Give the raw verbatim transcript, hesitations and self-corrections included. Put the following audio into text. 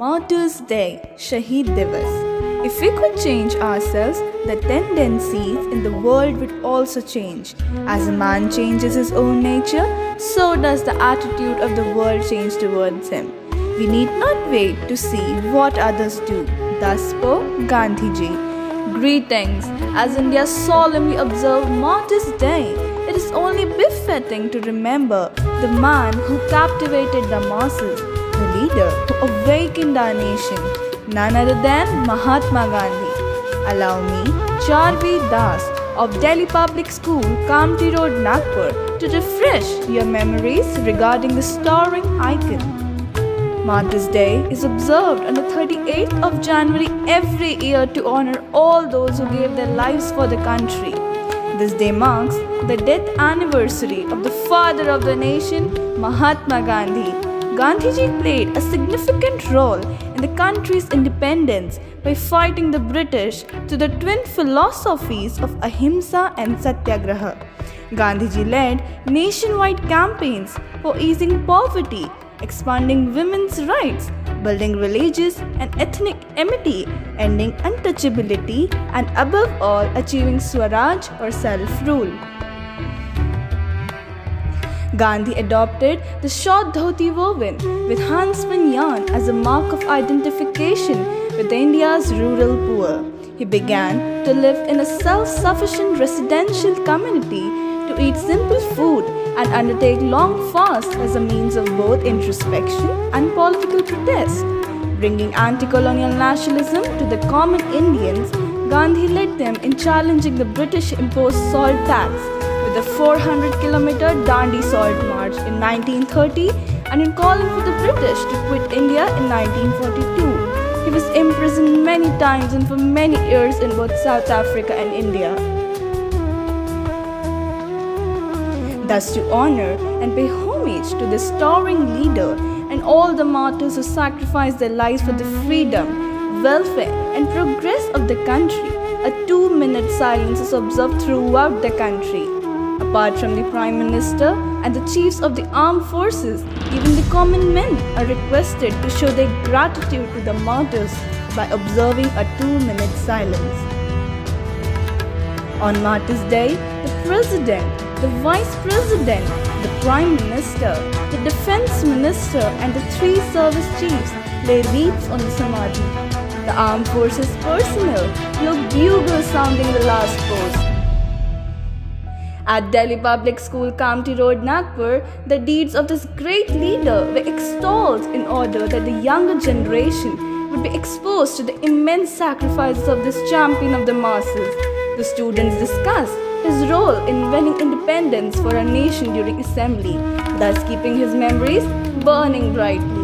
Martyrs' Day, Shaheed Divas. If we could change ourselves, the tendencies in the world would also change. As a man changes his own nature, so does the attitude of the world change towards him. We need not wait to see what others do. Thus spoke Gandhiji. Greetings. As India solemnly observes Martyrs' Day, it is only befitting to remember the man who captivated the masses, the leader who awakened our nation, none other than Mahatma Gandhi. Allow me, Charvi Das of Delhi Public School, Kamti Road, Nagpur, to refresh your memories regarding the towering icon. Martyrs' Day is observed on the thirty-eighth of January every year to honor all those who gave their lives for the country. This day marks the death anniversary of the father of the nation, Mahatma Gandhi. Gandhiji played a significant role in the country's independence by fighting the British through the twin philosophies of Ahimsa and Satyagraha. Gandhiji led nationwide campaigns for easing poverty, expanding women's rights, building religious and ethnic amity, ending untouchability, and above all, achieving Swaraj or self-rule. Gandhi adopted the short dhoti woven with handspun yarn as a mark of identification with India's rural poor. He began to live in a self-sufficient residential community, to eat simple food and undertake long fasts as a means of both introspection and political protest. Bringing anti-colonial nationalism to the common Indians, Gandhi led them in challenging the British-imposed salt tax with the four hundred kilometer Dandi Salt March in nineteen thirty and in calling for the British to quit India in nineteen forty-two. He was imprisoned many times and for many years in both South Africa and India. Thus, to honor and pay homage to this towering leader and all the martyrs who sacrificed their lives for the freedom, welfare and progress of the country, a two-minute silence is observed throughout the country. Apart from the Prime Minister and the chiefs of the armed forces, even the common men are requested to show their gratitude to the martyrs by observing a two-minute silence. On Martyrs' Day, the President, the Vice President, the Prime Minister, the Defence Minister and the three service chiefs lay wreaths on the Samadhi. The armed forces personnel blew bugles sounding the last post. At Delhi Public School, Kamti Road, Nagpur, the deeds of this great leader were extolled in order that the younger generation would be exposed to the immense sacrifices of this champion of the masses. The students discussed his role in winning independence for our nation during assembly, thus keeping his memories burning brightly.